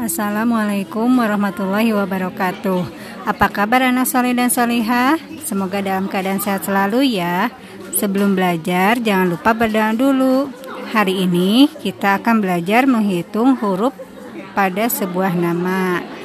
Assalamualaikum warahmatullahi wabarakatuh. Apa kabar anak soleh dan solehah? Semoga dalam keadaan sehat selalu ya. Sebelum belajar jangan lupa berdoa dulu. Hari ini kita akan belajar menghitung huruf pada sebuah nama.